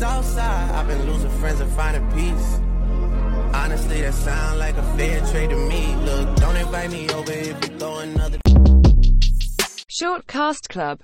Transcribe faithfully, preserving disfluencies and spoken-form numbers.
Southside, I've been losing friends and finding peace. Honestly, that sound like a fair trade to me. Look, don't invite me over if you throw another. Shortcast Club.